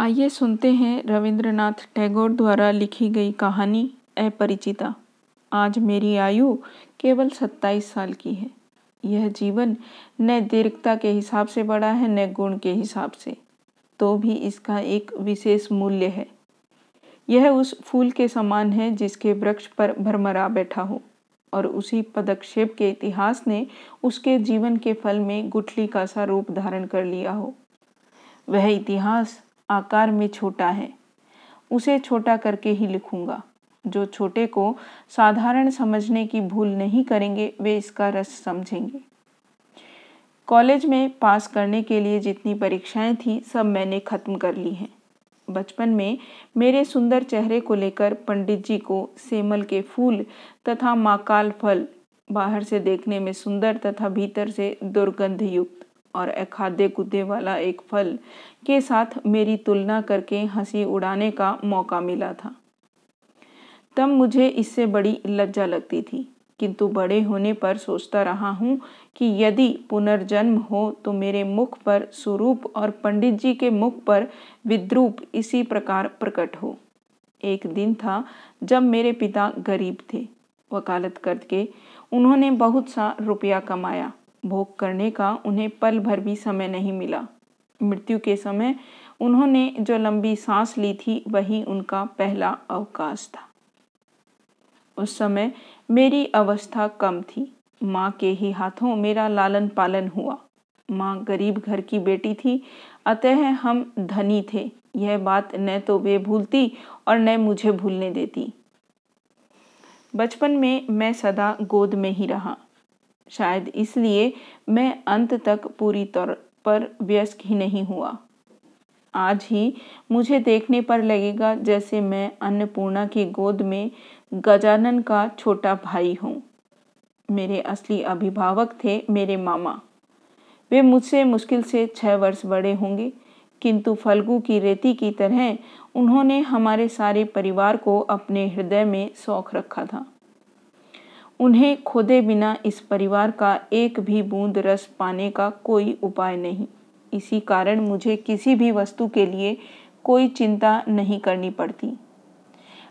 आइए सुनते हैं रविंद्रनाथ टैगोर द्वारा लिखी गई कहानी अपरिचिता। आज मेरी आयु केवल 27 साल की है। यह जीवन न दीर्घता के हिसाब से बड़ा है न गुण के हिसाब से, तो भी इसका एक विशेष मूल्य है। यह उस फूल के समान है जिसके वृक्ष पर भरमरा बैठा हो, और उसी पदक्षेप के इतिहास ने उसके जीवन के फल में गुठली का सा रूप धारण कर लिया हो। वह इतिहास आकार में छोटा है, उसे छोटा करके ही लिखूंगा। जो छोटे को साधारण समझने की भूल नहीं करेंगे वे इसका रस समझेंगे। कॉलेज में पास करने के लिए जितनी परीक्षाएं थी सब मैंने खत्म कर ली हैं। बचपन में मेरे सुंदर चेहरे को लेकर पंडित जी को सेमल के फूल तथा माकाल फल, बाहर से देखने में सुंदर तथा भीतर से दुर्गंध युक्त और अखाद्य गुद्दे वाला एक फल के साथ मेरी तुलना करके हंसी उड़ाने का मौका मिला था। तब मुझे इससे बड़ी लज्जा लगती थी, किंतु बड़े होने पर सोचता रहा हूँ कि यदि पुनर्जन्म हो तो मेरे मुख पर स्वरूप और पंडित जी के मुख पर विद्रूप इसी प्रकार प्रकट हो। एक दिन था जब मेरे पिता गरीब थे। वकालत करके उन्होंने बहुत सा रुपया कमाया। भोग करने का उन्हें पल भर भी समय नहीं मिला। मृत्यु के समय उन्होंने जो लंबी सांस ली थी वही उनका पहला अवकाश था। उस समय मेरी अवस्था कम थी। माँ के ही हाथों मेरा लालन पालन हुआ। माँ गरीब घर की बेटी थी, अतः हम धनी थे। यह बात न तो वे भूलती और न मुझे भूलने देती। बचपन में मैं सदा गोद में ही रहा। शायद इसलिए मैं अंत तक पूरी तौर पर वयस्क ही नहीं हुआ। आज ही मुझे देखने पर लगेगा जैसे मैं अन्नपूर्णा की गोद में गजानन का छोटा भाई हूँ। मेरे असली अभिभावक थे मेरे मामा। वे मुझसे मुश्किल से 6 वर्ष बड़े होंगे, किंतु फल्गु की रेती की तरह उन्होंने हमारे सारे परिवार को अपने हृदय में सौख रखा था। उन्हें खोदे बिना इस परिवार का एक भी बूंद रस पाने का कोई उपाय नहीं। इसी कारण मुझे किसी भी वस्तु के लिए कोई चिंता नहीं करनी पड़ती।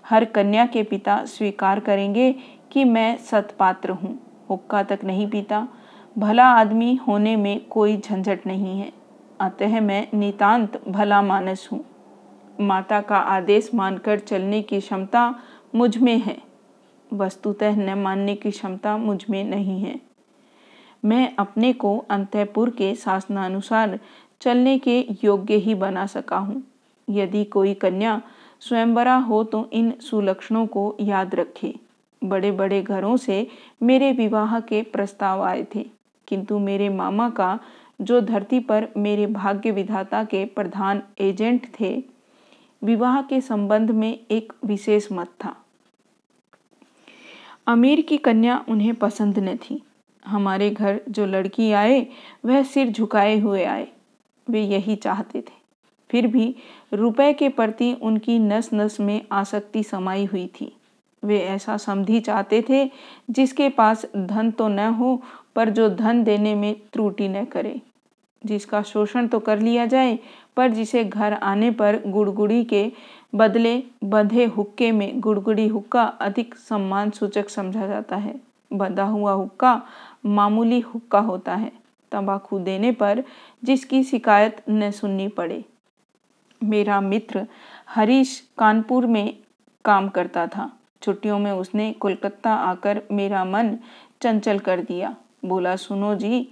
हर कन्या के पिता स्वीकार करेंगे कि मैं सतपात्र हूँ, हुक्का तक नहीं पीता, भला आदमी होने में कोई झंझट नहीं है, अतः मैं नितांत भला मानस हूँ। माता का आदेश मानकर चलने की क्षमता मुझ में है, वस्तुतः न मानने की क्षमता मुझ में नहीं है। मैं अपने को अंतःपुर के शासनानुसार चलने के योग्य ही बना सका हूँ। यदि कोई कन्या स्वयंवरा हो तो इन सुलक्षणों को याद रखे। बड़े बड़े घरों से मेरे विवाह के प्रस्ताव आए थे, किंतु मेरे मामा का, जो धरती पर मेरे भाग्य विधाता के प्रधान एजेंट थे, विवाह के संबंध में एक विशेष मत था। अमीर की कन्या उन्हें पसंद न थी। हमारे घर जो लड़की आए वह सिर झुकाए हुए आए। वे यही चाहते थे। फिर भी रुपए के प्रति उनकी नस नस में आसक्ति समाई हुई थी। वे ऐसा समधी चाहते थे जिसके पास धन तो न हो पर जो धन देने में त्रुटि न करे, जिसका शोषण तो कर लिया जाए पर जिसे घर आने पर गुड़गुड़ी के बदले बंधे हुक्के में गुड़गुड़ी हुक्का अधिक सम्मान सूचक समझा जाता है। बंधा हुआ हुक्का मामूली हुक्का होता है, तंबाकू देने पर जिसकी शिकायत न सुननी पड़े। मेरा मित्र हरीश कानपुर में काम करता था। छुट्टियों में उसने कोलकाता आकर मेरा मन चंचल कर दिया। बोला, सुनो जी,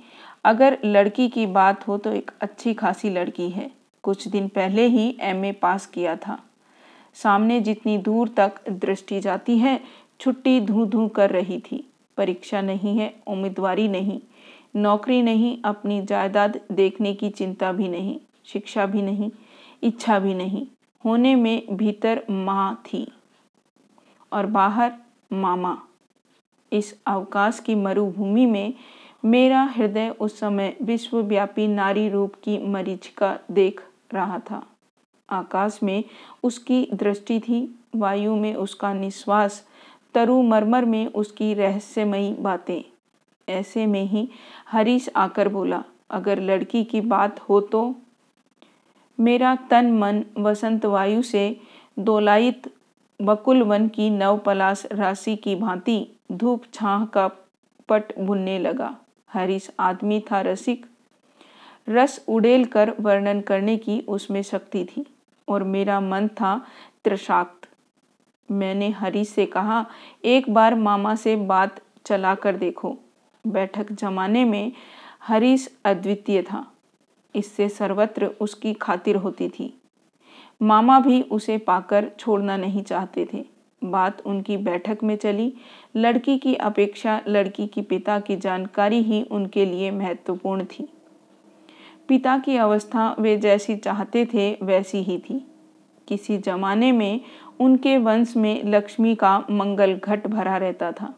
अगर लड़की की बात हो तो एक अच्छी खासी लड़की है। कुछ दिन पहले ही एमए पास किया था। सामने जितनी दूर तक दृष्टि जाती है छुट्टी धूं धूं कर रही थी। परीक्षा नहीं है, उम्मीदवारी नहीं, नौकरी नहीं, अपनी जायदाद देखने की चिंता भी नहीं, शिक्षा भी नहीं, इच्छा भी नहीं। होने में भीतर माँ थी और बाहर मामा। इस अवकाश की मरुभूमि में मेरा हृदय उस समय विश्वव्यापी नारी रूप की मरीचिका देख रहा था। आकाश में उसकी दृष्टि थी, वायु में उसका निश्वास, तरु मरमर में उसकी रहस्यमयी बातें। ऐसे में ही हरीश आकर बोला, अगर लड़की की बात हो तो। मेरा तन मन वसंत वायु से दोलायित बकुल वन की नव पलाश राशि की भांति धूप छाह का पट भुनने लगा। हरीश आदमी था रसिक, रस उड़ेल कर वर्णन करने की उसमें शक्ति थी, और मेरा मन था त्रिशाक्त। मैंने हरीश से कहा, एक बार मामा से बात चला कर देखो। बैठक जमाने में हरीश अद्वितीय था, इससे सर्वत्र उसकी खातिर होती थी। मामा भी उसे पाकर छोड़ना नहीं चाहते थे। बात उनकी बैठक में चली। लड़की की अपेक्षा लड़की की पिता की जानकारी ही उनके लिए महत्वपूर्ण थी। पिता की अवस्था वे जैसी चाहते थे वैसी ही थी। किसी जमाने में उनके वंश में लक्ष्मी का मंगल घट भरा रहता था।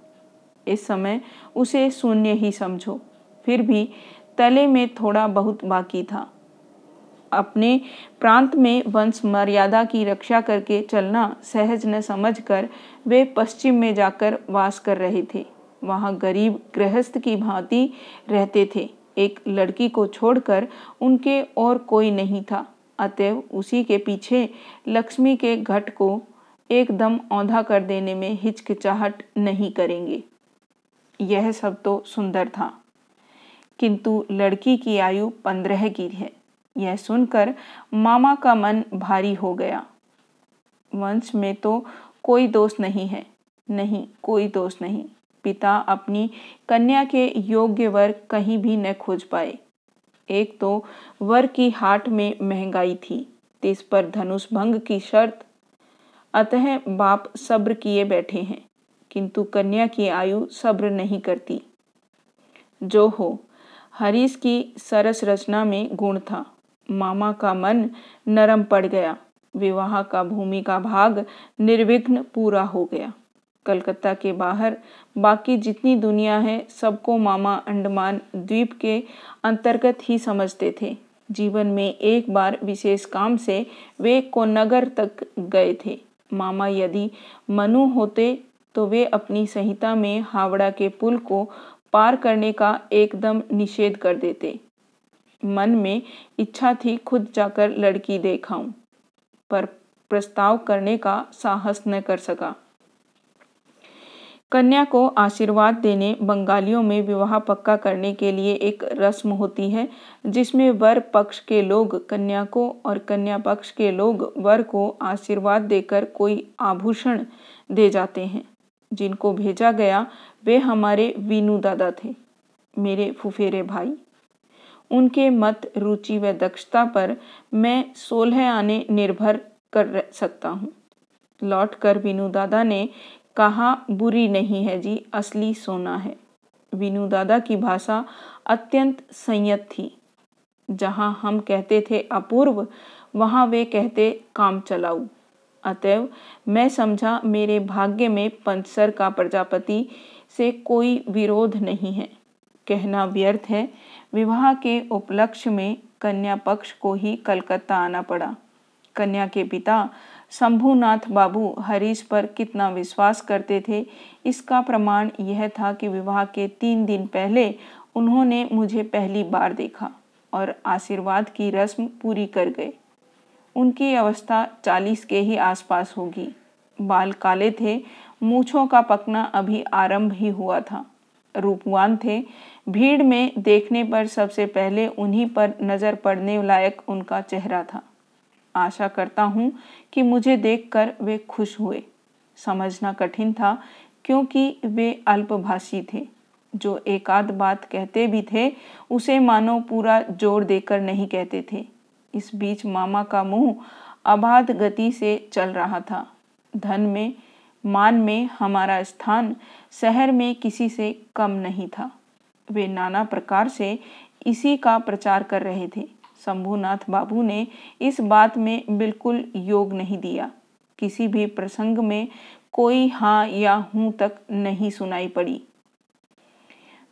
इस समय उसे शून्य ही समझो, फिर भी तले में थोड़ा बहुत बाकी था। अपने प्रांत में वंश मर्यादा की रक्षा करके चलना सहज न समझकर वे पश्चिम में जाकर वास कर रहे थे। वहाँ गरीब गृहस्थ की भांति रहते थे। एक लड़की को छोड़कर उनके और कोई नहीं था, अतएव उसी के पीछे लक्ष्मी के घट को एकदम औंधा कर देने में हिचकिचाहट नहीं करेंगे। यह सब तो सुंदर था, किंतु लड़की की आयु 15 की है। यह सुनकर मामा का मन भारी हो गया। वंश में तो कोई दोष नहीं है, नहीं कोई दोष नहीं। पिता अपनी कन्या के योग्य वर कहीं भी न खोज पाए। एक तो वर की हाट में महंगाई थी, 30 पर धनुष भंग की शर्त, अतः बाप सब्र किए बैठे हैं, किंतु कन्या की आयु सब्र नहीं करती। जो हो, हरीश की सरस रचना में गुण था। मामा का मन नरम पड़ गया। विवाह का भूमि का भाग निर्विघ्न पूरा हो गया। कलकत्ता के बाहर बाकी जितनी दुनिया है सबको मामा अंडमान द्वीप के अंतर्गत ही समझते थे। जीवन में एक बार विशेष काम से वे कोनगर तक गए थे। मामा यदि मनु होते तो वे अपनी संहिता में हावड़ा के पुल को पार करने का एकदम निषेध कर देते। मन में इच्छा थी खुद जाकर लड़की देखाऊं, पर प्रस्ताव करने का साहस न कर सका। कन्या को आशीर्वाद देने बंगालियों में विवाह पक्का करने के लिए एक रस्म होती है, जिसमें वर पक्ष के लोग कन्या को और कन्या पक्ष के लोग वर को आशीर्वाद देकर कोई आभूषण दे जाते हैं। जिनको भेजा गया वे हमारे विनु दादा थे, मेरे फुफेरे भाई। उनके मत, रुचि व दक्षता पर मैं 16 आने निर्भर कर सकता हूँ। लौट कर विनु दादा ने कहा, बुरी नहीं है जी, असली सोना है। विनु दादा की भाषा अत्यंत संयत थी। जहाँ हम कहते थे अपूर्व, वहाँ वे कहते काम चलाऊ। अतएव मैं समझा मेरे भाग्य में पंचसर का प्रजापति से कोई विरोध नहीं है। कहना व्यर्थ है, विवाह के उपलक्ष्य में कन्या पक्ष को ही कलकत्ता आना पड़ा। कन्या के पिता शम्भुनाथ बाबू हरीश पर कितना विश्वास करते थे, इसका प्रमाण यह था कि विवाह के 3 दिन पहले उन्होंने मुझे पहली बार देखा और आशीर्वाद की रस्म पूरी कर गए। उनकी अवस्था 40 के ही आसपास होगी। बाल काले थे, मूँछों का पकना अभी आरंभ ही हुआ था। रूपवान थे। भीड़ में देखने पर सबसे पहले उन्हीं पर नज़र पड़ने लायक उनका चेहरा था। आशा करता हूँ कि मुझे देखकर वे खुश हुए। समझना कठिन था, क्योंकि वे अल्पभाषी थे। जो एकाध बात कहते भी थे, उसे मानो पूरा जोर देकर नहीं कहते थे। इस बीच मामा का मुंह अबाध गति से चल रहा था। धन में, मान में हमारा स्थान शहर में किसी से कम नहीं था। वे नाना प्रकार से इसी का प्रचार कर रहे थे। शंभुनाथ बाबू ने इस बात में बिल्कुल योग नहीं दिया। किसी भी प्रसंग में कोई हाँ या हूँ तक नहीं सुनाई पड़ी।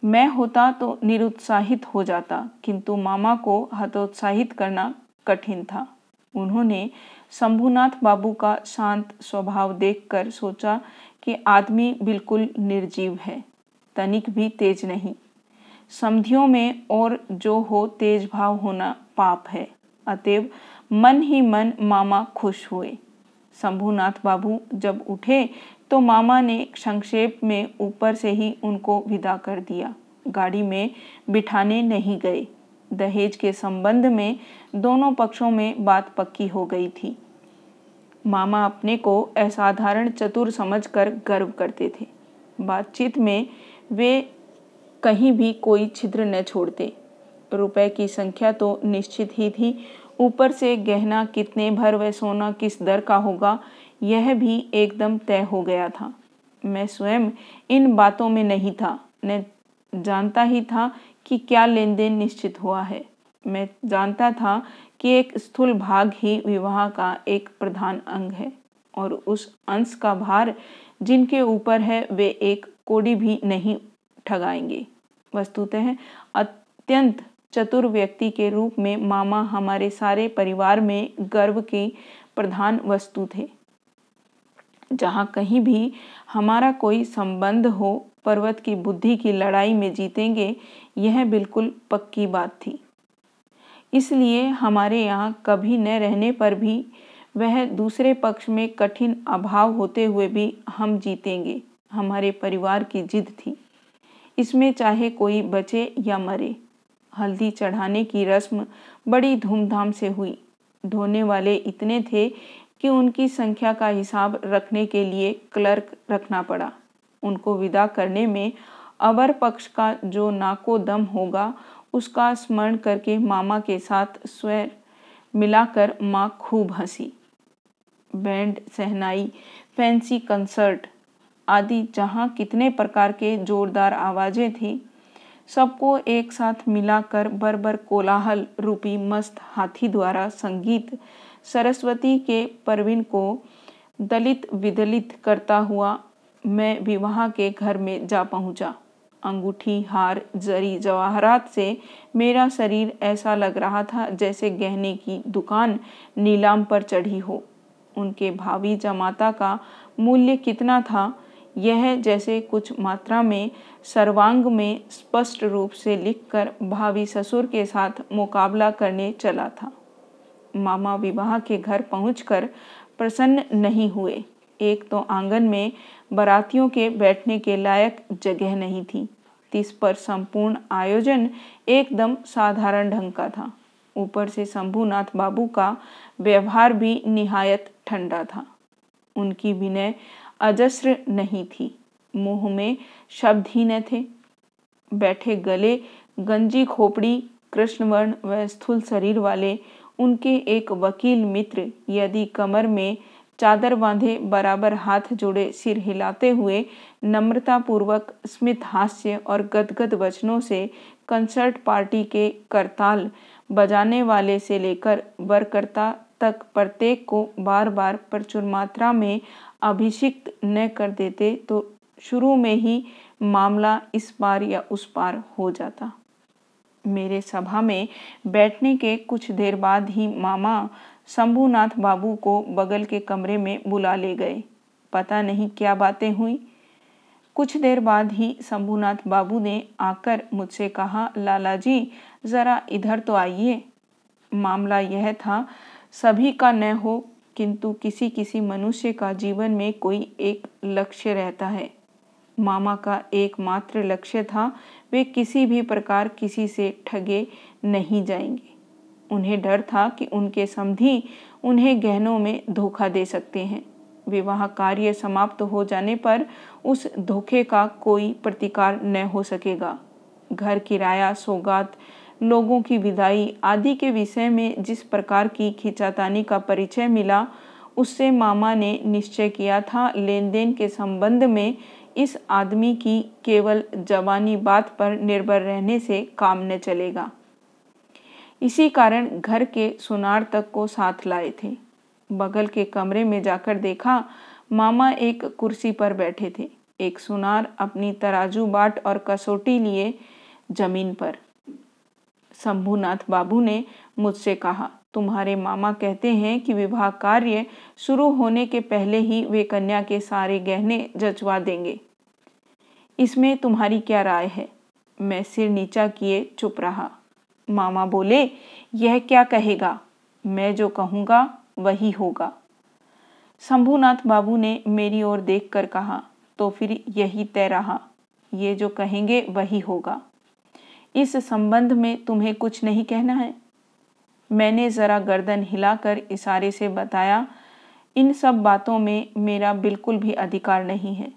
मैं होता तो निरुत्साहित हो जाता, किंतु मामा को हतोत्साहित करना कठिन था। उन्होंने शंभुनाथ बाबू का शांत स्वभाव देखकर सोचा कि आदमी बिल्कुल निर्जीव है, तनिक भी तेज नहीं। समधियों में और जो हो तेज भाव होना पाप है, अतएव मन ही मन मामा खुश हुए। शम्भुनाथ बाबू जब उठे तो मामा ने संक्षेप में ऊपर से ही उनको विदा कर दिया। गाड़ी में बिठाने नहीं गए। दहेज के संबंध में दोनों पक्षों में बात पक्की हो गई थी। मामा अपने को असाधारण चतुर समझकर गर्व करते थे। बातचीत में वे कहीं भी कोई छिद्र न छोड़ते। रुपए की संख्या तो निश्चित ही थी, ऊपर से गहना कितने भर व सोना किस दर का होगा यह भी एकदम तय हो गया था। मैं स्वयं इन बातों में नहीं था, न जानता ही था कि क्या लेन देन निश्चित हुआ है। मैं जानता था कि एक स्थूल भाग ही विवाह का एक प्रधान अंग है और उस अंश का भार जिनके ऊपर है वे एक कोड़ी भी नहीं ठगाएंगे। वस्तुतः अत्यंत चतुर व्यक्ति के रूप में मामा हमारे सारे परिवार में गर्व की प्रधान वस्तु थे। जहाँ कहीं भी हमारा कोई संबंध हो, पर्वत की बुद्धि की लड़ाई में जीतेंगे यह बिल्कुल पक्की बात थी। इसलिए हमारे यहाँ कभी न रहने पर भी वह दूसरे पक्ष में कठिन अभाव होते हुए भी हम जीतेंगे, हमारे परिवार की जिद थी। इसमें चाहे कोई बचे या मरे। हल्दी चढ़ाने की रस्म बड़ी धूमधाम से हुई। ढोने वाले इतने थे कि उनकी संख्या का हिसाब रखने के लिए क्लर्क रखना पड़ा। उनको विदा करने में अवर पक्ष का जो नाको दम होगा उसका स्मरण करके मामा के साथ स्वर मिलाकर माँ खूब हंसी। बैंड, सहनाई, फैंसी कंसर्ट आदि जहाँ कितने प्रकार के जोरदार आवाज़ें थीं, सबको एक साथ मिलाकर बरबर कोलाहल रूपी मस्त हाथी द्वारा संगीत सरस्वती के परवीन को दलित विदलित करता हुआ मैं विवाह के घर में जा पहुंचा। अंगूठी, हार, जरी जवाहरात से मेरा शरीर ऐसा लग रहा था जैसे गहने की दुकान नीलाम पर चढ़ी हो। उनके भावी जमाता का मूल्य कितना था यह जैसे कुछ मात्रा में सर्वांग में स्पष्ट रूप से लिखकर भावी ससुर के साथ मुकाबला करने चला था। मामा विवाह के घर पहुंचकर प्रसन्न नहीं हुए। एक तो आंगन में बरातियों के बैठने के लायक जगह नहीं थी, इस पर संपूर्ण आयोजन एकदम साधारण ढंग का था। ऊपर से शम्भुनाथ बाबू का व्यवहार भी निहायत ठंडा था। उनकी विनय अजस्र नहीं थी, मुंह में शब्द ही न थे। बैठे गले, गंजी खोपड़ी, कृष्णवर्ण व स्थूल शरीर वाले उनके एक वकील मित्र यदि कमर में चादर बांधे बराबर हाथ जोड़े सिर हिलाते हुए नम्रतापूर्वक स्मित हास्य और गदगद वचनों से कंसर्ट पार्टी के करताल बजाने वाले से लेकर वरकर्ता तक प्रत्येक को बार बार प्रचुर मात्रा में अभिषिक्त न कर देते तो शुरू में ही मामला इस पार या उस पार हो जाता। मेरे सभा में बैठने के कुछ देर बाद ही मामा शम्भुनाथ बाबू को बगल के कमरे में बुला ले गए। पता नहीं क्या बातें हुई। कुछ देर बाद ही शम्भुनाथ बाबू ने आकर मुझसे कहा, लाला जी ज़रा इधर तो आइए। मामला यह था सभी का न हो किंतु किसी किसी मनुष्य का जीवन में कोई एक लक्ष्य रहता है। मामा का एकमात्र लक्ष्य था वे किसी भी प्रकार किसी से ठगे नहीं जाएंगे। उन्हें डर था कि उनके समधी उन्हें गहनों में धोखा दे सकते हैं। विवाह कार्य समाप्त हो जाने पर उस धोखे का कोई प्रतिकार न हो सकेगा। घर किराया, सौगात, लोगों की विदाई आदि के विषय में जिस प्रकार की खिंचातानी का परिचय मिला उससे मामा ने निश्चय किया था लेन देन के संबंध में इस आदमी की केवल जवानी बात पर निर्भर रहने से काम न चलेगा। इसी कारण घर के सुनार तक को साथ लाए थे। बगल के कमरे में जाकर देखा मामा एक कुर्सी पर बैठे थे, एक सुनार अपनी तराजू, बाट और कसौटी लिए जमीन पर। शम्भुनाथ बाबू ने मुझसे कहा, तुम्हारे मामा कहते हैं कि विवाह कार्य शुरू होने के पहले ही वे कन्या के सारे गहने जचवा देंगे। इसमें तुम्हारी क्या राय है? मैं सिर नीचा किए चुप रहा। मामा बोले, यह क्या कहेगा? मैं जो कहूँगा वही होगा। शंभुनाथ बाबू ने मेरी ओर देखकर कहा, तो फिर यही तय रहा, ये जो कहेंगे वही होगा। इस संबंध में तुम्हें कुछ नहीं कहना है? मैंने ज़रा गर्दन हिलाकर इशारे से बताया, इन सब बातों में मेरा बिल्कुल भी अधिकार नहीं है।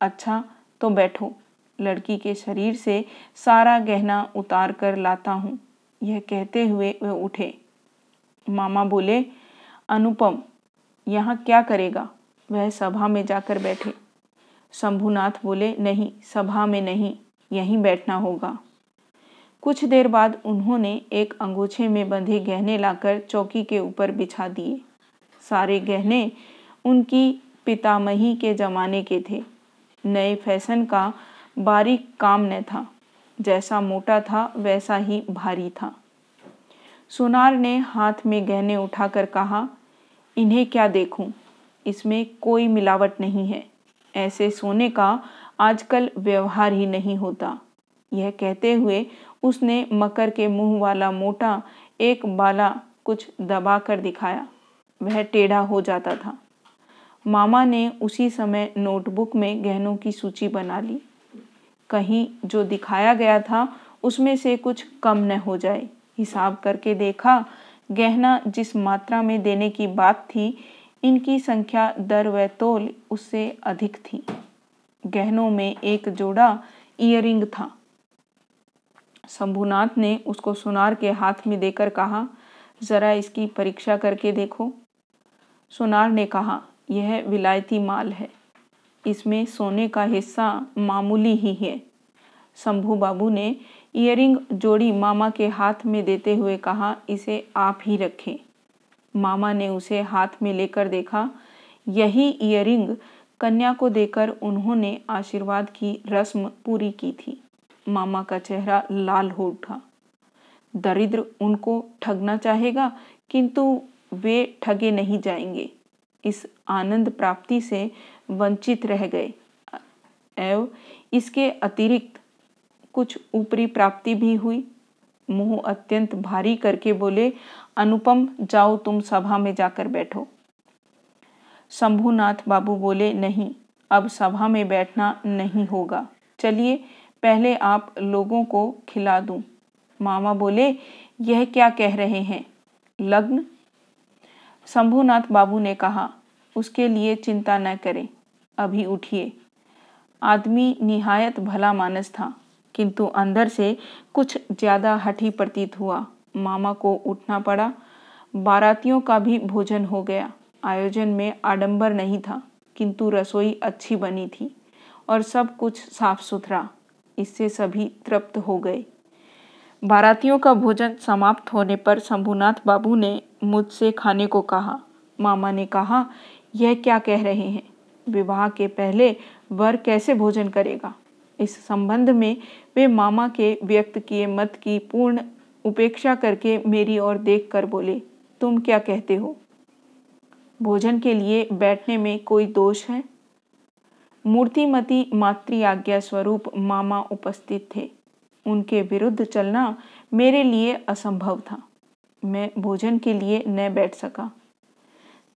अच्छा तो बैठो, लड़की के शरीर से सारा गहना उतार कर लाता हूँ, यह कहते हुए वह उठे। मामा बोले, अनुपम यहाँ क्या करेगा, वह सभा में जाकर बैठे। शंभुनाथ बोले, नहीं सभा में नहीं, यहीं बैठना होगा। कुछ देर बाद उन्होंने एक अंगूछे में बंधे गहने लाकर चौकी के ऊपर बिछा दिए। सारे गहने उनकी पितामही के जमाने के थे। नए फैशन का बारीक काम न था, जैसा मोटा था वैसा ही भारी था। सुनार ने हाथ में गहने उठाकर कहा, इन्हें क्या देखूं? इसमें कोई मिलावट नहीं है, ऐसे सोने का आजकल व्यवहार ही नहीं होता। यह कहते हुए उसने मकर के मुंह वाला मोटा एक बाला कुछ दबा कर दिखाया, वह टेढ़ा हो जाता था। मामा ने उसी समय नोटबुक में गहनों की सूची बना ली, कहीं जो दिखाया गया था उसमें से कुछ कम न हो जाए। हिसाब करके देखा, गहना जिस मात्रा में देने की बात थी, इनकी संख्या दर व तोल उससे अधिक थी। गहनों में एक जोड़ा ईयरिंग था। शंभुनाथ ने उसको सुनार के हाथ में देकर कहा, जरा इसकी परीक्षा करके देखो। सुनार ने कहा, यह विलायती माल है, इसमें सोने का हिस्सा मामूली ही है। शंभू बाबू ने ईयरिंग जोड़ी मामा के हाथ में देते हुए कहा, इसे आप ही रखें। मामा ने उसे हाथ में लेकर देखा, यही ईयरिंग कन्या को देकर उन्होंने आशीर्वाद की रस्म पूरी की थी। मामा का चेहरा लाल हो उठा। दरिद्र उनको ठगना चाहेगा, किंतु वे ठगे नहीं जाएंगे। इस आनंद प्राप्ति से वंचित रह गए एवं इसके अतिरिक्त कुछ ऊपरी प्राप्ति भी हुई। मुंह अत्यंत भारी करके बोले, अनुपम जाओ तुम सभा में जाकर बैठो। शंभुनाथ बाबू बोले, नहीं अब सभा में बैठना नहीं होगा, चलिए पहले आप लोगों को खिला दूं। मामा बोले, यह क्या कह रहे हैं, लग्न? शंभुनाथ बाबू ने कहा, उसके लिए चिंता न करें, अभी उठिए। आदमी निहायत भला मानस था, किंतु अंदर से कुछ ज़्यादा हठी प्रतीत हुआ। मामा को उठना पड़ा। बारातियों का भी भोजन हो गया। आयोजन में आडंबर नहीं था, किंतु रसोई अच्छी बनी थी और सब कुछ साफ सुथरा, इससे सभी तृप्त हो गए। बारातियों का भोजन समाप्त होने पर शंभुनाथ बाबू ने मुझसे खाने को कहा। मामा ने कहा, यह क्या कह रहे हैं, विवाह के पहले वर कैसे भोजन करेगा? इस संबंध में वे मामा के व्यक्त किए मत की पूर्ण उपेक्षा करके मेरी ओर देखकर बोले, तुम क्या कहते हो, भोजन के लिए बैठने में कोई दोष है? मूर्तिमती मातृ आज्ञा स्वरूप मामा उपस्थित थे। उनके विरुद्ध चलना मेरे लिए असंभव था। मैं भोजन के लिए न बैठ सका।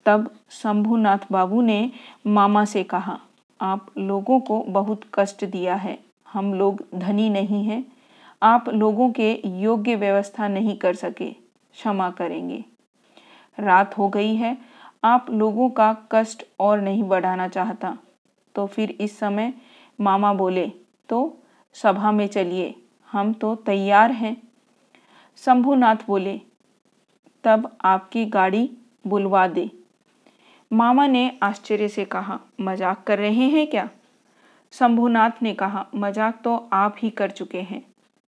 तब शंभुनाथ बाबू ने मामा से कहा, आप लोगों को बहुत कष्ट दिया है, हम लोग धनी नहीं हैं, आप लोगों के योग्य व्यवस्था नहीं कर सके, क्षमा करेंगे। रात हो गई है, आप लोगों का कष्ट और नहीं बढ़ाना चाहता। तो फिर इस समय मामा बोले, तो सभा में चलिए, हम तो तैयार हैं। शंभुनाथ बोले, तब आपकी गाड़ी बुलवा दे। मामा ने आश्चर्य से कहा, मजाक कर रहे हैं क्या? शंभुनाथ ने कहा, मजाक तो आप ही कर चुके हैं।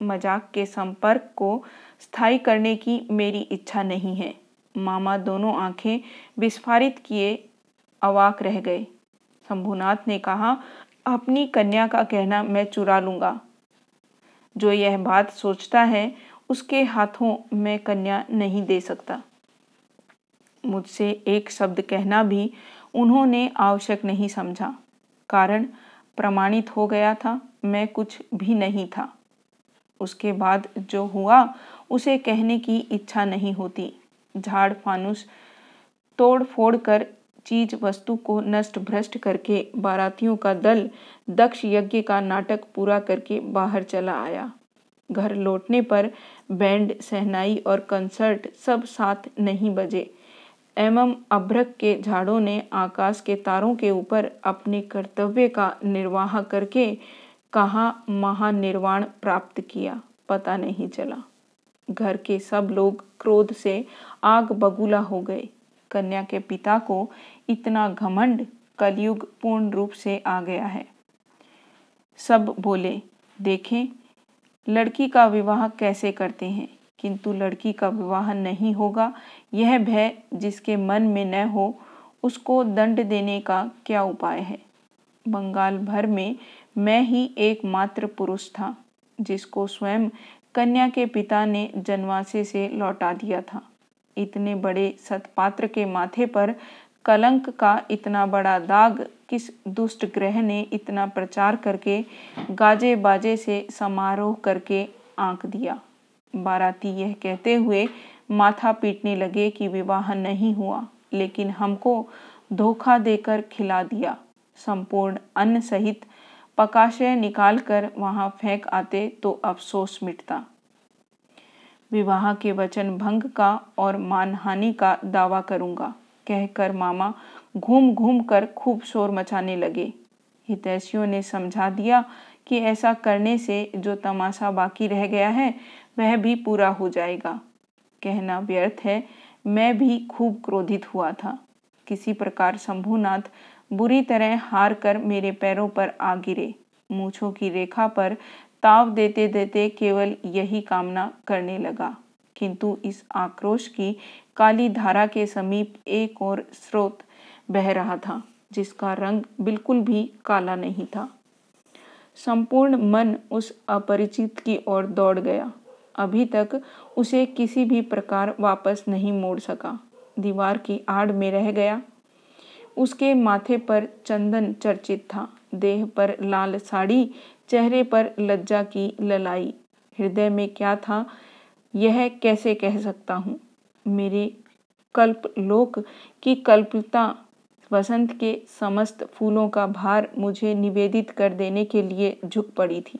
मजाक के संपर्क को स्थायी करने की मेरी इच्छा नहीं है। मामा दोनों आंखें विस्फारित किए अवाक रह गए। शंभुनाथ ने कहा, अपनी कन्या का कहना मैं चुरा लूँगा, जो यह बात सोचता है उसके हाथों मैं कन्या नहीं दे सकता। मुझसे एक शब्द कहना भी उन्होंने आवश्यक नहीं समझा, कारण प्रमाणित हो गया था, मैं कुछ भी नहीं था। उसके बाद जो हुआ उसे कहने की इच्छा नहीं होती, झाड़ फानुस तोड़ फोड़ कर चीज वस्तु को नष्ट भ्रष्ट करके बारातियों का दल दक्ष यज्ञ का नाटक पूरा करके बाहर चला आया। घर लौटने पर बैंड, सहनाई और कंसर्ट सब साथ नहीं बजे एवं अभ्रक के झाड़ों ने आकाश के तारों के ऊपर अपने कर्तव्य का निर्वाह करके कहाँ महानिर्वाण प्राप्त किया पता नहीं चला। घर के सब लोग क्रोध से आग बगुला हो गए। कन्या के पिता को इतना घमंड, कलयुग पूर्ण रूप से आ गया है। सब बोले, देखें लड़की का विवाह कैसे करते हैं, किंतु लड़की का विवाह नहीं होगा यह भय जिसके मन में न हो उसको दंड देने का क्या उपाय है। बंगाल भर में मैं ही एकमात्र पुरुष था जिसको स्वयं कन्या के पिता ने जन्मवासी से लौटा दिया था। इतने बड़े सत्पात्र के माथे पर कलंक का इतना बड़ा दाग किस दुष्ट ग्रह ने इतना प्रचार करके गाजे बाजे से समारोह करके आंक दिया। बाराती यह कहते हुए माथा पीटने लगे कि विवाह नहीं हुआ, लेकिन हमको धोखा देकर खिला दिया। संपूर्ण अन्न सहित पकाशय निकाल कर वहां फेंक आते तो अफसोस मिटता। विवाह के वचन भंग का और मानहानि का दावा करूंगा कहकर मामा घूम घूम कर खूब शोर मचाने लगे। हितैषियों ने समझा दिया कि ऐसा करने से जो तमाशा बाकी रह गया है वह भी पूरा हो जाएगा। कहना व्यर्थ है, मैं भी खूब क्रोधित हुआ था। किसी प्रकार शम्भुनाथ बुरी तरह हार कर मेरे पैरों पर आ गिरे। मूँछों की रेखा पर ताव देते देते केवल यही कामना करने लगा, किंतु इस आक्रोश की काली धारा के समीप एक और स्रोत बह रहा था जिसका रंग बिल्कुल भी काला नहीं था। संपूर्ण मन उस अपरिचित की ओर दौड़ गया। अभी तक उसे किसी भी प्रकार वापस नहीं मोड़ सका, दीवार की आड़ में रह गया। उसके माथे पर चंदन चर्चित था, देह पर लाल साड़ी, चेहरे पर लज्जा की ललाई। हृदय में क्या था यह कैसे कह सकता हूँ। मेरे कल्प लोक की कल्पता वसंत के समस्त फूलों का भार मुझे निवेदित कर देने के लिए झुक पड़ी थी।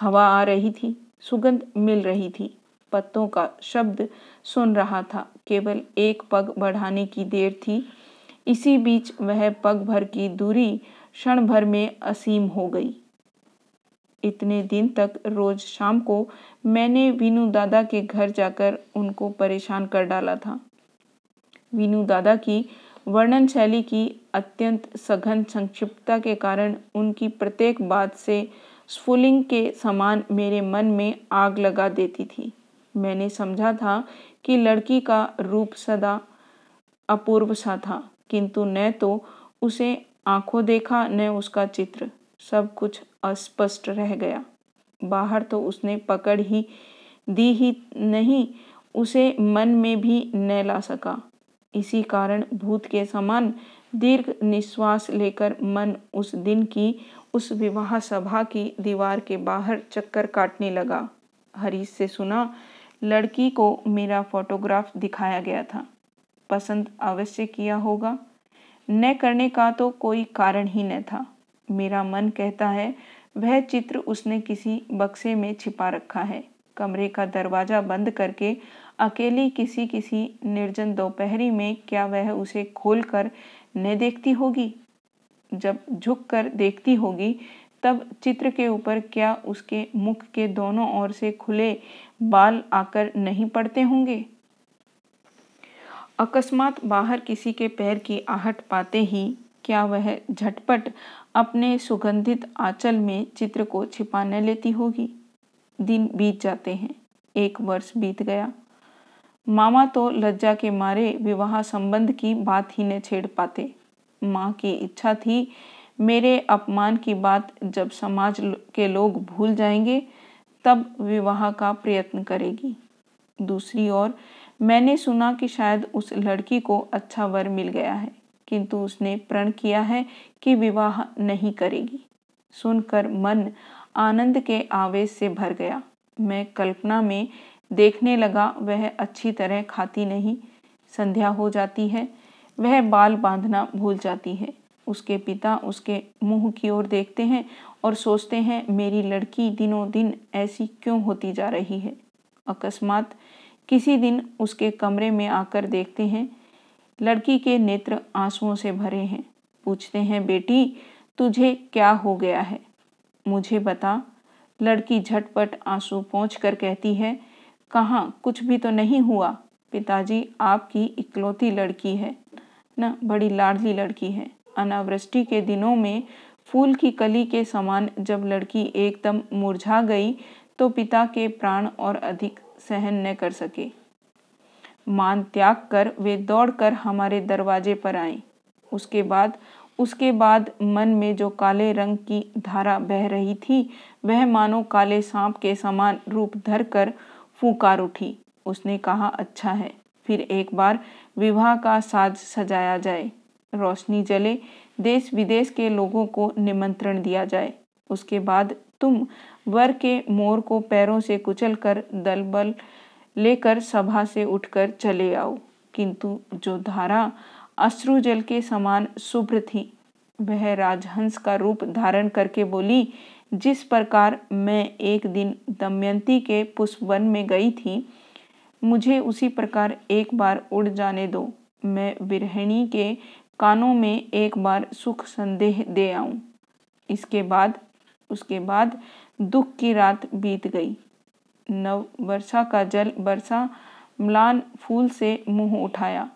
हवा आ रही थी, सुगंध मिल रही थी, पत्तों का शब्द सुन रहा था। केवल एक पग बढ़ाने की देर थी, इसी बीच वह पग भर की दूरी क्षण भर में असीम हो गई। इतने दिन तक रोज शाम को मैंने विनु दादा के घर जाकर उनको परेशान कर डाला था। विनु दादा की वर्णन शैली की अत्यंत सघन संक्षिप्तता के कारण उनकी प्रत्येक बात से स्फुलिंग के समान मेरे मन में आग लगा देती थी। मैंने समझा था कि लड़की का रूप सदा अपूर्व सा था, किंतु न तो उसे आंखों देखा न उसका चित्र, सब कुछ अस्पष्ट रह गया। बाहर तो उसने पकड़ ही दी ही नहीं, उसे मन में भी न ला सका। इसी कारण भूत के समान दीर्घ निश्वास लेकर मन उस दिन की उस विवाह सभा की दीवार के बाहर चक्कर काटने लगा। हरीश से सुना, लड़की को मेरा फोटोग्राफ दिखाया गया था। पसंद अवश्य किया होगा, न करने का तो कोई कारण ही न था। मेरा मन कहता है वह चित्र उसने किसी बक्से में छिपा रखा है। कमरे का दरवाजा बंद करके अकेली किसी निर्जन दोपहरी में क्या वह उसे खोलकर न देखती होगी। जब झुक कर देखती होगी तब चित्र के ऊपर क्या उसके मुख के दोनों ओर से खुले बाल आकर नहीं पड़ते होंगे। अकस्मात बाहर किसी के पैर की आहट पाते ही क्या वह झटपट अपने सुगंधित आंचल में चित्र को छिपा न लेती होगी। दिन बीत जाते हैं, 1 वर्ष बीत गया। मामा तो लज्जा के मारे विवाह संबंध की बात ही न छेड़ पाते। माँ की इच्छा थी मेरे अपमान की बात जब समाज के लोग भूल जाएंगे तब विवाह का प्रयत्न करेगी। दूसरी ओर मैंने सुना कि शायद उस लड़की को अच्छा वर मिल गया है, किंतु उसने प्रण किया है कि विवाह नहीं करेगी। सुनकर मन आनंद के आवेश से भर गया। मैं कल्पना में देखने लगा वह अच्छी तरह खाती नहीं। संध्या हो जाती है, वह बाल बांधना भूल जाती है। उसके पिता उसके मुंह की ओर देखते हैं और सोचते हैं, मेरी लड़की दिनों दिन ऐसी क्यों होती जा रही है। अकस्मात किसी दिन उसके कमरे में आकर देखते हैं, लड़की के नेत्र आंसुओं से भरे हैं। पूछते हैं, बेटी तुझे क्या हो गया है, मुझे बता। लड़की झटपट आंसू पोंछकर कहती है, कहाँ कुछ भी तो नहीं हुआ पिताजी, आपकी इकलौती लड़की है न, बड़ी लाडली लड़की है। अनावृष्टि के दिनों में फूल की कली के समान जब लड़की एकदम मुरझा गई तो पिता के प्राण और अधिक सहन न कर सके। मान त्याग कर वे दौड़कर हमारे दरवाजे पर आए। उसके बाद मन में जो काले रंग की धारा बह रही थी वह मानो काले सांप के समान रूप धर कर फूंकार उठी। उसने कहा, अच्छा है, फिर एक बार विवाह का साज सजाया जाए, रोशनी जले, देश विदेश के लोगों को निमंत्रण दिया जाए। उसके बाद तुम वर के मोर को पैरों से कुचलकर दलबल लेकर सभा से उठकर चले आओ। किंतु जो धारा अश्रु जल के समान शुभ्र थी वह राजहंस का रूप धारण करके बोली, जिस प्रकार मैं एक दिन दमयंती के पुष्प वन में गई थी, मुझे उसी प्रकार एक बार उड़ जाने दो, मैं विरहिणी के कानों में एक बार सुख संदेह दे आऊं। उसके बाद दुख की रात बीत गई। नव वर्षा का जल बरसा, म्लान फूल से मुंह उठाया।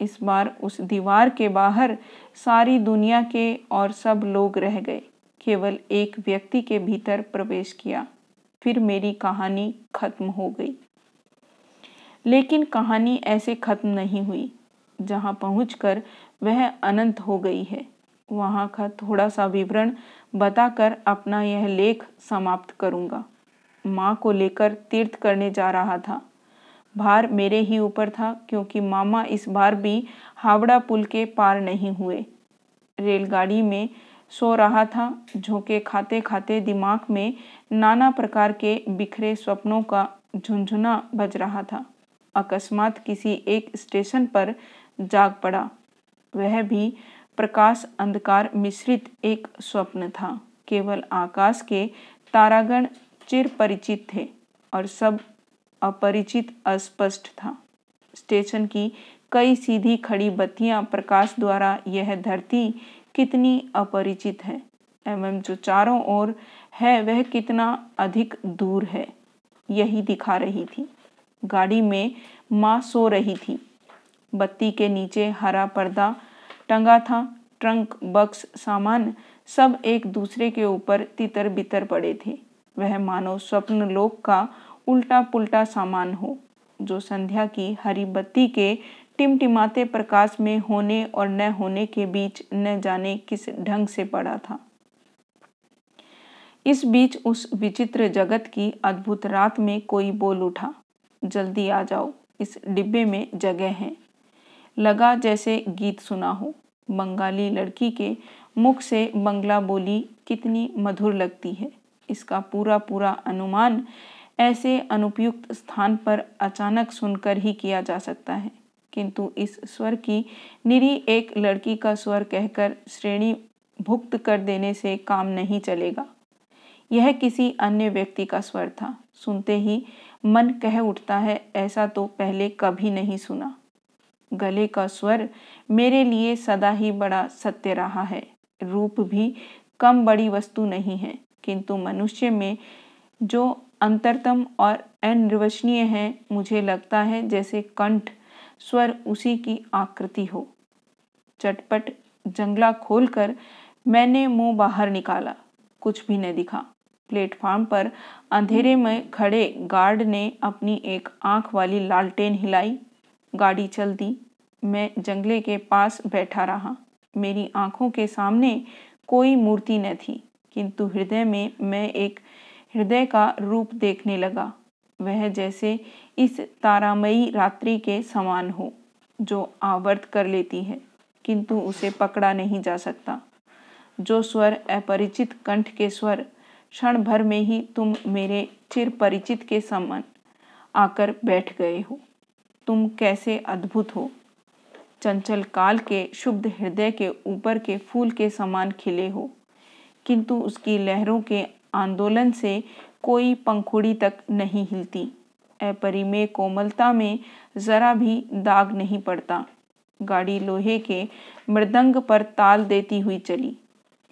इस बार उस दीवार के बाहर सारी दुनिया के और सब लोग रह गए, केवल एक व्यक्ति के भीतर प्रवेश किया। फिर मेरी कहानी खत्म हो गई। लेकिन कहानी ऐसे खत्म नहीं हुई। जहाँ पहुंचकर वह अनंत हो गई है, वहाँ का थोड़ा सा विवरण बताकर अपना यह लेख समाप्त करूँगा। माँ को लेकर तीर्थ करने जा रहा था। भार मेरे ही ऊपर था क्योंकि मामा इस बार भी हावड़ा पुल के पार नहीं हुए। रेलगाड़ी में सो रहा था। झोंके खाते खाते दिमाग में नाना प्रकार के बिखरे स्वप्नों का झुनझुना बज रहा था। अकस्मात किसी एक स्टेशन पर जाग पड़ा। वह भी प्रकाश अंधकार मिश्रित एक स्वप्न था। केवल आकाश के तारागण चिर परिचित थे और सब अपरिचित अस्पष्ट था। स्टेशन की कई सीधी खड़ी बत्तियां प्रकाश द्वारा यह धरती कितनी अपरिचित है एवं जो चारों ओर है वह कितना अधिक दूर है, यही दिखा रही थी। गाड़ी में माँ सो रही थी। बत्ती के नीचे हरा पर्दा टंगा था। ट्रंक, बक्स, सामान सब एक दूसरे के ऊपर तितर बितर पड़े थे। वह मानो स्वप्न लोक का उल्टा पुल्टा सामान हो, जो संध्या की हरी बत्ती के टिमटिमाते प्रकाश में होने और न होने के बीच न जाने किस ढंग से पड़ा था। इस बीच उस विचित्र जगत की अद्भुत रात में कोई बोल उठा, जल्दी आ जाओ, इस डिब्बे में जगह है। लगा जैसे गीत सुना हो। बंगाली लड़की के मुख से बंगला बोली कितनी मधुर लगती है, इसका पूरा पूरा अनुमान ऐसे अनुपयुक्त स्थान पर अचानक सुनकर ही किया जा सकता है। किंतु इस स्वर की निरी एक लड़की का स्वर कहकर श्रेणी भुक्त कर देने से काम नहीं चलेगा। यह किसी अन्य व्यक्ति का स्वर था। सुनते ही मन कह उठता है, ऐसा तो पहले कभी नहीं सुना। गले का स्वर मेरे लिए सदा ही बड़ा सत्य रहा है। रूप भी कम बड़ी वस्तु नहीं है, किंतु मनुष्य में जो अंतरतम और अनिर्वचनीय है, मुझे लगता है जैसे कंठ स्वर उसी की आकृति हो। चटपट जंगला खोलकर मैंने मुंह बाहर निकाला, कुछ भी न दिखा। प्लेटफार्म पर अंधेरे में खड़े गार्ड ने अपनी एक आंख वाली लालटेन हिलाई। गाड़ी चल दी। मैं जंगले के पास बैठा रहा। मेरी आंखों के सामने कोई मूर्ति न थी, किंतु हृदय में मैं एक हृदय का रूप देखने लगा। वह जैसे इस तारामयी रात्रि के समान हो, जो आवर्त कर लेती है किंतु उसे पकड़ा नहीं जा सकता। जो स्वर अपरिचित कंठ के स्वर क्षण भर में ही तुम मेरे चिर परिचित के समान आकर बैठ गए हो। तुम कैसे अद्भुत हो, चंचल काल के शुद्ध हृदय के ऊपर के फूल के समान खिले हो, किंतु उसकी लहरों के आंदोलन से कोई पंखुड़ी तक नहीं हिलती। अपरि में कोमलता में जरा भी दाग नहीं पड़ता। गाड़ी लोहे के मृदंग पर ताल देती हुई चली।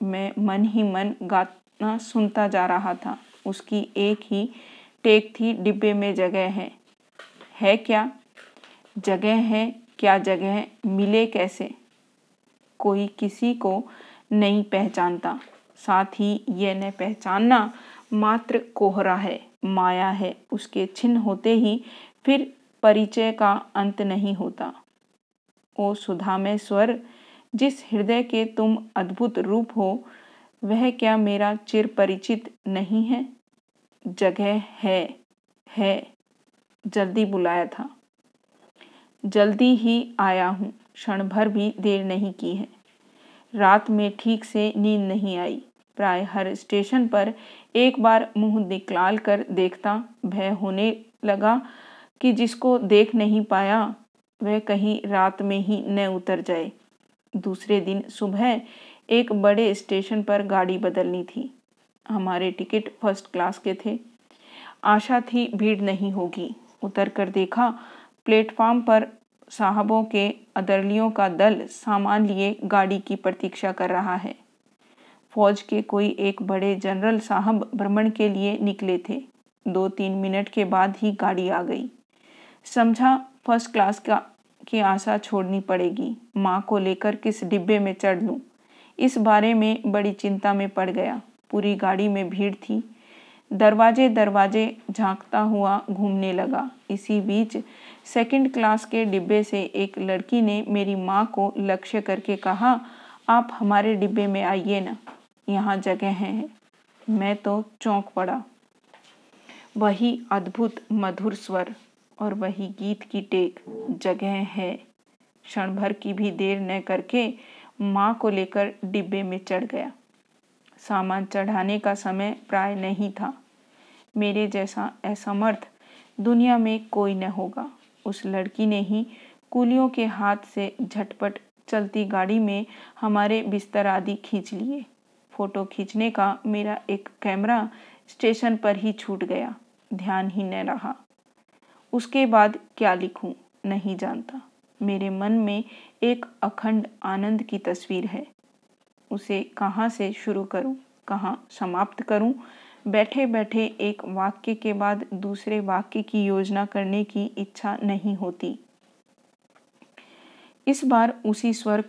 मैं मन ही मन गाना सुनता जा रहा था। उसकी एक ही टेक थी, डिब्बे में जगह है क्या जगह, है क्या जगह, मिले कैसे। कोई किसी को नहीं पहचानता, साथ ही यह न पहचानना मात्र कोहरा है, माया है। उसके छिन्न होते ही फिर परिचय का अंत नहीं होता। ओ सुधा में स्वर, जिस हृदय के तुम अद्भुत रूप हो, वह क्या मेरा चिर परिचित नहीं है। जगह है, जल्दी बुलाया था, जल्दी ही आया हूँ, क्षण भर भी देर नहीं की है। रात में ठीक से नींद नहीं आई। प्राय हर स्टेशन पर एक बार मुंह निकाल कर देखता। भय होने लगा कि जिसको देख नहीं पाया वह कहीं रात में ही न उतर जाए। दूसरे दिन सुबह एक बड़े स्टेशन पर गाड़ी बदलनी थी। हमारे टिकट फर्स्ट क्लास के थे। आशा थी भीड़ नहीं होगी। उतर कर देखा, प्लेटफार्म पर साहबों के अदरलियों का दल सामान लिए गाड़ी की प्रतीक्षा कर रहा है। फौज के कोई एक बड़े जनरल साहब भ्रमण के लिए निकले थे। 2-3 मिनट के बाद ही गाड़ी आ गई। समझा फर्स्ट क्लास का की आशा छोड़नी पड़ेगी। माँ को लेकर किस डिब्बे में चढ़ लूँ, इस बारे में बड़ी चिंता में पड़ गया। पूरी गाड़ी में भीड़ थी। दरवाजे झांकता हुआ घूमने लगा। इसी बीच सेकंड क्लास के डिब्बे से एक लड़की ने मेरी माँ को लक्ष्य करके कहा, आप हमारे डिब्बे में आइए ना, यहाँ जगह है। मैं तो चौंक पड़ा। वही अद्भुत मधुर स्वर और वही गीत की टेक, जगह है। क्षण भर की भी देर न करके माँ को लेकर डिब्बे में चढ़ गया। सामान चढ़ाने का समय प्राय नहीं था। मेरे जैसा असमर्थ दुनिया में कोई न होगा। उस लड़की ने ही कुलियों के हाथ से झटपट चलती गाड़ी में हमारे बिस्तर आदि खींच लिए। फोटो खींचने का मेरा एक कैमरा स्टेशन पर ही छूट गया, ध्यान ही न रहा। उसके बाद क्या लिखूं नहीं जानता। मेरे मन में एक अखंड आनंद की तस्वीर है। उसे कहाँ से शुरू करूं, कहाँ समाप्त करूं। बैठे बैठे एक वाक्य के बाद दूसरे वाक्य की योजना करने की इच्छा नहीं होती। इस बार उसी स्वर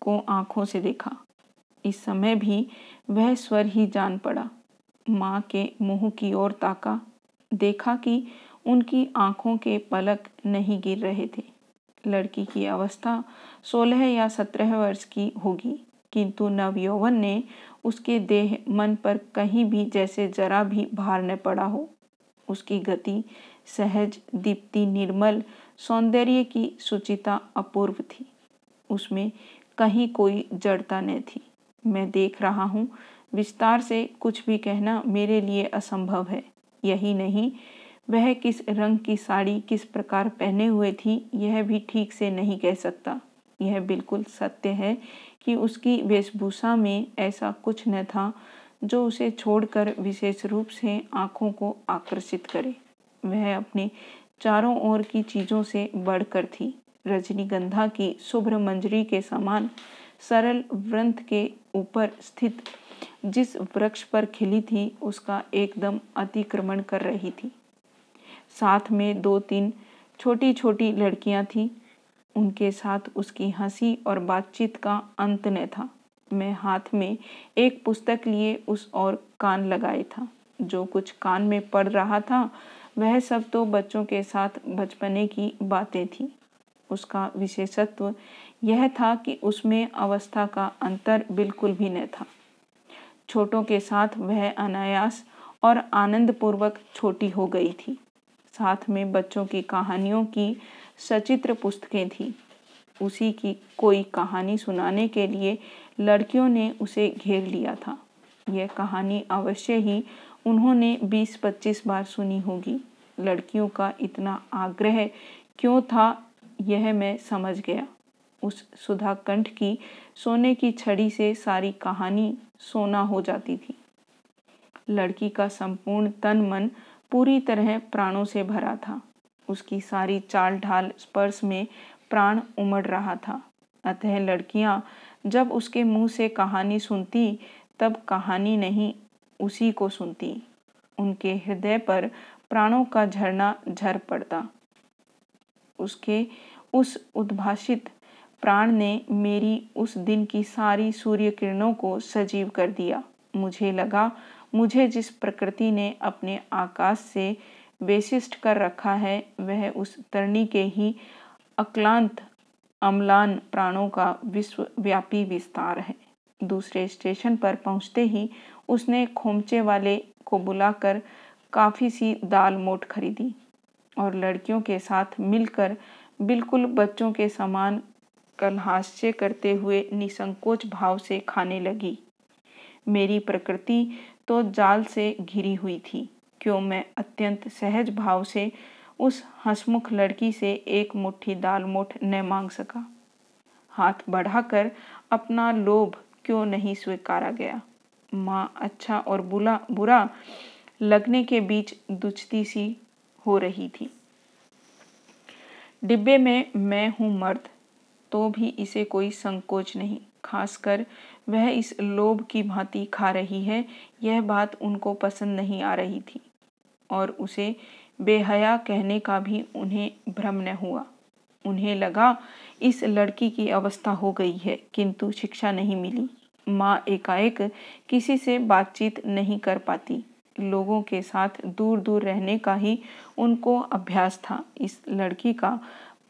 को आंखों से देखा। इस समय भी वह स्वर ही जान पड़ा। माँ के मुंह की ओर ताका, देखा कि उनकी आंखों के पलक नहीं गिर रहे थे। लड़की की अवस्था 16 या 17 वर्ष की होगी, किंतु नवयौवन ने उसके देह मन पर कहीं भी जैसे जरा भी भार न पड़ा हो। उसकी गति सहज, दीप्ति निर्मल, सौंदर्य की सुचिता अपूर्व थी। उसमें कहीं कोई जड़ता न थी। मैं देख रहा हूँ, विस्तार से कुछ भी कहना मेरे लिए असंभव है। यही नहीं, वह किस रंग की साड़ी किस प्रकार पहने हुए थी यह भी ठीक से नहीं कह सकता। यह बिल्कुल सत्य है कि उसकी वेशभूषा में ऐसा कुछ न था जो उसे छोड़कर विशेष रूप से आँखों को आकर्षित करे। वह अपने चारों ओर की चीज़ों से बढ़कर थी। रजनीगंधा की शुभ्र मंजरी के समान सरल वृंत के ऊपर स्थित जिस वृक्ष पर खिली थी उसका एकदम अतिक्रमण कर रही थी। साथ में 2-3 छोटी छोटी लड़कियां थीं। उनके साथ उसकी हंसी और बातचीत का अंत न था। मैं हाथ में एक पुस्तक लिए उस और कान लगाए था। जो कुछ कान में पढ़ रहा था वह सब तो बच्चों के साथ बचपने की बातें थी। उसका विशेषत्व यह था कि उसमें अवस्था का अंतर बिल्कुल भी न था। छोटों के साथ वह अनायास और आनंदपूर्वक छोटी हो गई थी। साथ में बच्चों की कहानियों की सचित्र पुस्तकें थीं। उसी की कोई कहानी सुनाने के लिए लड़कियों ने उसे घेर लिया था। यह कहानी अवश्य ही उन्होंने 20-25 बार सुनी होगी। लड़कियों का इतना आग्रह क्यों था यह मैं समझ गया। उस सुधाकंठ की सोने की छड़ी से सारी कहानी सोना हो जाती थी। लड़की का संपूर्ण तन मन पूरी तरह प्राणों से भरा था। उसकी सारी चाल ढाल स्पर्श में प्राण उमड़ रहा था। अतः लड़कियां जब उसके मुंह से कहानी सुनती तब कहानी नहीं उसी को सुनती। उनके हृदय पर प्राणों का झरना झर पड़ता। उसके उस उद्भाषित प्राण ने मेरी उस दिन की सारी सूर्य किरणों को सजीव कर दिया। मुझे लगा मुझे जिस प्रकृति ने अपने आकाश से बेशिष्ट कर रखा है वह उस तरणी के ही अक्लांत अम्लान प्राणों का विश्वव्यापी विस्तार है। दूसरे स्टेशन पर पहुंचते ही उसने खोमचे वाले को बुलाकर काफ़ी सी दाल मोट खरीदी और लड़कियों के साथ मिलकर बिल्कुल बच्चों के समान कलहास्य करते हुए निसंकोच भाव से खाने लगी। मेरी प्रकृति तो जाल से घिरी हुई थी, क्यों मैं अत्यंत सहज भाव से उस हंसमुख लड़की से एक मुट्ठी दाल मोठ न मांग सका। हाथ बढ़ाकर अपना लोभ क्यों नहीं स्वीकारा गया। माँ अच्छा और बुरा लगने के बीच दुचती सी हो रही थी। डिब्बे में मैं हूँ मर्द तो भी इसे कोई संकोच नहीं, खासकर वह इस लोभ की भांति खा रही है यह बात उनको पसंद नहीं आ रही थी और उसे बेहया कहने का भी उन्हें भ्रम न हुआ। उन्हें लगा इस लड़की की अवस्था हो गई है किंतु शिक्षा नहीं मिली। माँ एकाएक किसी से बातचीत नहीं कर पाती। लोगों के साथ दूर दूर रहने का ही उनको अभ्यास था। इस लड़की का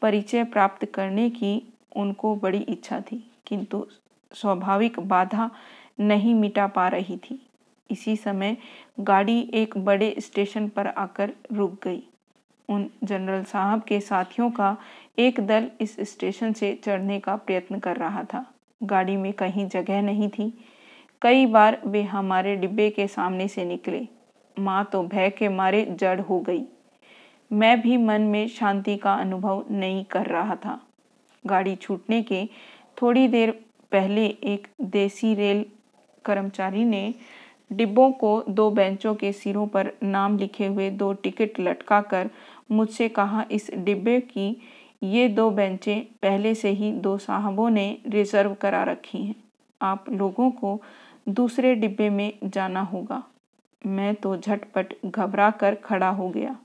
परिचय प्राप्त करने की उनको बड़ी इच्छा थी किंतु स्वाभाविक बाधा नहीं मिटा पा रही थी। इसी समय गाड़ी एक बड़े स्टेशन पर आकर रुक गई। उन जनरल साहब के साथियों का एक दल इस स्टेशन से चढ़ने का प्रयत्न कर रहा था। गाड़ी में कहीं जगह नहीं थी। कई बार वे हमारे डिब्बे के सामने से निकले। माँ तो भय के मारे जड़ हो गई। मैं भी मन में शांति का अनुभव नहीं कर रहा था। गाड़ी छूटने के थोड़ी देर पहले एक देसी रेल कर्मचारी ने डिब्बों को दो बेंचों के सिरों पर नाम लिखे हुए दो टिकट लटका कर मुझसे कहा, इस डिब्बे की ये दो बेंचें पहले से ही दो साहबों ने रिजर्व करा रखी हैं। आप लोगों को दूसरे डिब्बे में जाना होगा। मैं तो झटपट घबरा कर खड़ा हो गया।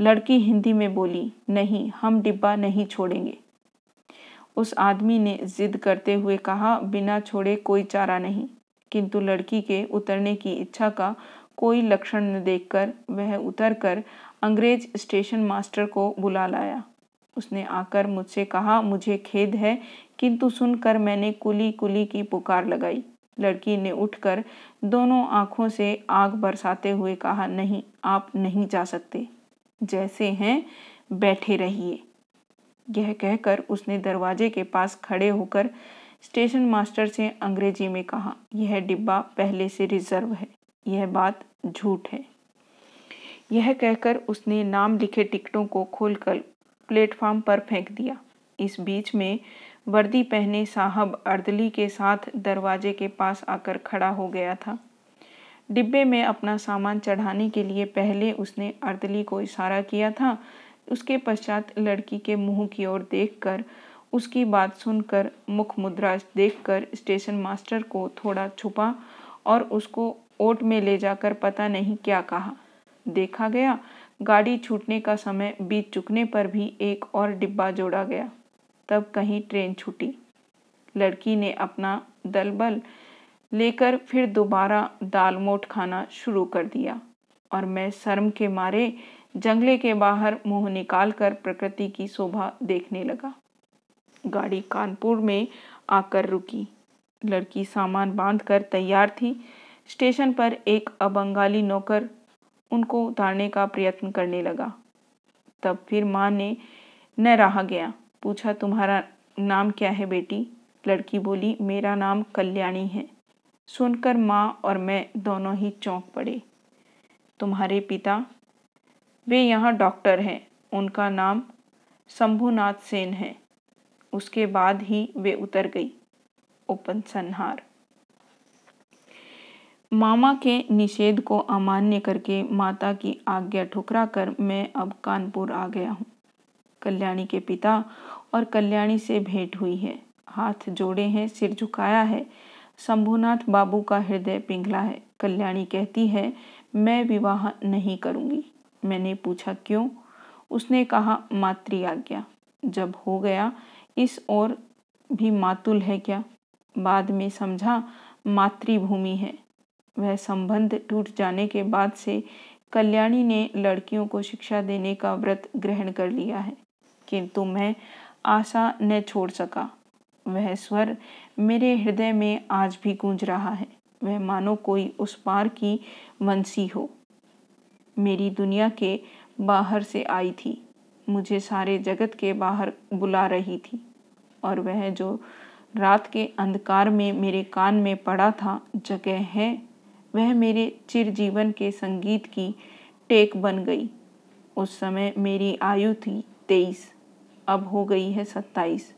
लड़की हिंदी में बोली, नहीं हम डिब्बा नहीं छोड़ेंगे। उस आदमी ने जिद करते हुए कहा, बिना छोड़े कोई चारा नहीं। किंतु लड़की के उतरने की इच्छा का कोई लक्षण न देखकर वह उतरकर अंग्रेज स्टेशन मास्टर को बुला लाया। उसने आकर मुझसे कहा, मुझे खेद है किंतु सुनकर मैंने कुली कुली की पुकार लगाई। लड़की ने उठकर दोनों आँखों से आग बरसाते हुए कहा, नहीं आप नहीं जा सकते, जैसे हैं बैठे रहिए। यह कहकर उसने दरवाजे के पास खड़े होकर स्टेशन मास्टर से अंग्रेजी में कहा, यह डिब्बा पहले से रिजर्व है, यह बात झूठ है। यह कहकर उसने नाम लिखे टिकटों को खोलकर प्लेटफार्म पर फेंक दिया। इस बीच में वर्दी पहने साहब अर्दली के साथ दरवाजे के पास आकर खड़ा हो गया था। डिब्बे में अपना सामान चढ़ाने के लिए पहले उसने अर्दली को इशारा किया था। उसके पश्चात लड़की के मुंह की ओर देखकर, उसकी बात सुनकर, मुख मुद्रा देखकर स्टेशन मास्टर को थोड़ा छुपा और उसको ओट में ले जाकर पता नहीं क्या कहा। देखा गया गाड़ी छूटने का समय बीत चुकने पर भी एक और डिब्बा जोड़ा गया। तब कहीं ट्रेन छूटी। लड़की ने अपना दलबल लेकर फिर दोबारा दालमोट खाना शुरू कर दिया और मैं शर्म के मारे जंगले के बाहर मुंह निकालकर प्रकृति की शोभा देखने लगा। गाड़ी कानपुर में आकर रुकी। लड़की सामान बांधकर तैयार थी। स्टेशन पर एक अबंगाली नौकर उनको उतारने का प्रयत्न करने लगा। तब फिर माँ ने न रहा गया, पूछा तुम्हारा नाम क्या है बेटी। लड़की बोली, मेरा नाम कल्याणी है। सुनकर माँ और मैं दोनों ही चौंक पड़े। तुम्हारे पिता वे यहाँ डॉक्टर हैं। उनका नाम शम्भुनाथ सेन है। उसके बाद ही वे उतर गई। ओपन संहार। मामा के निषेध को अमान्य करके माता की आज्ञा ठुकरा कर मैं अब कानपुर आ गया हूँ। कल्याणी के पिता और कल्याणी से भेंट हुई है। हाथ जोड़े हैं, सिर झुकाया है। शंभुनाथ बाबू का हृदय पिघला है। कल्याणी कहती है मैं विवाह नहीं करूँगी। मैंने पूछा क्यों? उसने कहा मातृ आज्ञा। जब हो गया इस और भी मातुल है क्या? बाद में समझा मातृभूमि है। वह संबंध टूट जाने के बाद से कल्याणी ने लड़कियों को शिक्षा देने का व्रत ग्रहण कर लिया है, किंतु मैं आशा न छोड़ सका। वह स्वर मेरे हृदय में आज भी गूंज रहा है। वह मानो कोई उस पार की वंशी हो, मेरी दुनिया के बाहर से आई थी, मुझे सारे जगत के बाहर बुला रही थी। और वह जो रात के अंधकार में मेरे कान में पड़ा था जगह है, वह मेरे चिरजीवन के संगीत की टेक बन गई। उस समय मेरी आयु थी 23, अब हो गई है 27।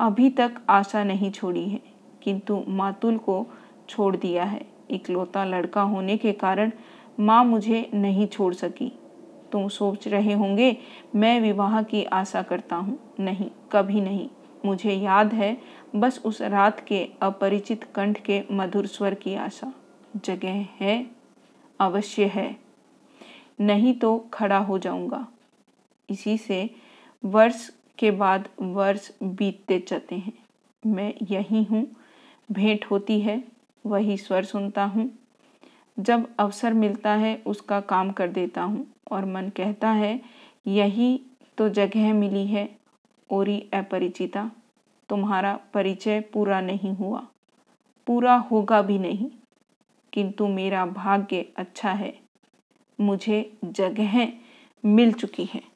अभी तक आशा नहीं छोड़ी है, किंतु मातुल को छोड़ दिया है। इकलौता लड़का होने के कारण माँ मुझे नहीं छोड़ सकी। तुम सोच रहे होंगे मैं विवाह की आशा करता हूँ। नहीं, कभी नहीं। मुझे याद है बस उस रात के अपरिचित कंठ के मधुर स्वर की आशा। जगह है, अवश्य है, नहीं तो खड़ा हो जाऊंगा। इसी से वर्ष के बाद वर्ष बीतते चलते हैं। मैं यही हूँ, भेंट होती है, वही स्वर सुनता हूँ। जब अवसर मिलता है उसका काम कर देता हूँ और मन कहता है यही तो जगह मिली है। ओरी अपरिचिता, तुम्हारा परिचय पूरा नहीं हुआ, पूरा होगा भी नहीं, किंतु मेरा भाग्य अच्छा है, मुझे जगह मिल चुकी है।